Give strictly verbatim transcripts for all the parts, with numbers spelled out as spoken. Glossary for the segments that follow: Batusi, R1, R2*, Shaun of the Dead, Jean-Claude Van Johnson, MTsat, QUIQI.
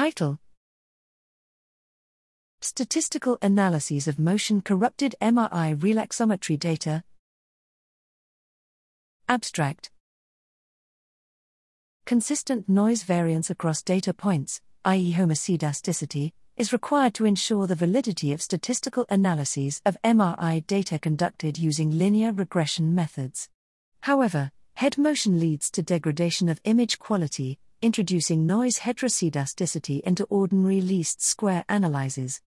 Title: Statistical Analyses of Motion-Corrupted M R I Relaxometry Data. Abstract: Consistent noise variance across data points, that is homoscedasticity, is required to ensure the validity of statistical analyses of M R I data conducted using linear regression methods. However, head motion leads to degradation of image quality, introducing noise heteroscedasticity into ordinary least square analyses.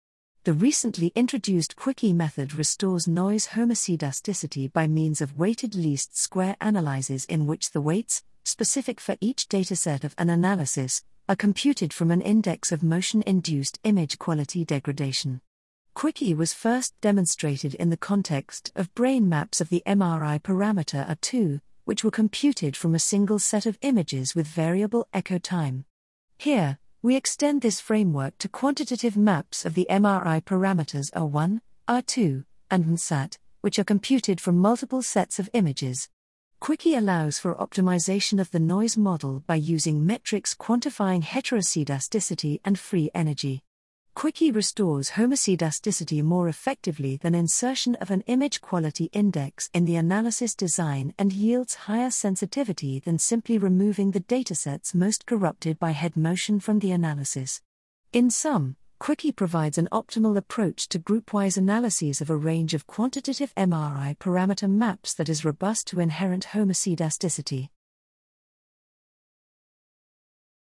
The recently introduced QUIQI method restores noise homoscedasticity by means of weighted least square analyses in which the weights, specific for each dataset of an analysis, are computed from an index of motion-induced image quality degradation. QUIQI was first demonstrated in the context of brain maps of the M R I parameter R two, which were computed from a single set of images with variable echo time. Here, we extend this framework to quantitative maps of the M R I parameters R one, R two, and MTsat, which are computed from multiple sets of images. QUIQI allows for optimization of the noise model by using metrics quantifying heteroscedasticity and free energy. QUIQI restores homoscedasticity more effectively than insertion of an image quality index in the analysis design and yields higher sensitivity than simply removing the datasets most corrupted by head motion from the analysis. In sum, QUIQI provides an optimal approach to groupwise analyses of a range of quantitative M R I parameter maps that is robust to inherent homoscedasticity.